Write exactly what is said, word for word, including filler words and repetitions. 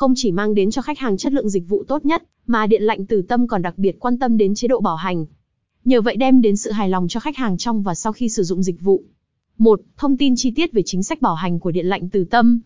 không chỉ mang đến cho khách hàng chất lượng dịch vụ tốt nhất, mà Điện lạnh Từ Tâm còn đặc biệt quan tâm đến chế độ bảo hành. Nhờ vậy đem đến sự hài lòng cho khách hàng trong và sau khi sử dụng dịch vụ. một. Thông tin chi tiết về chính sách bảo hành của Điện lạnh Từ Tâm.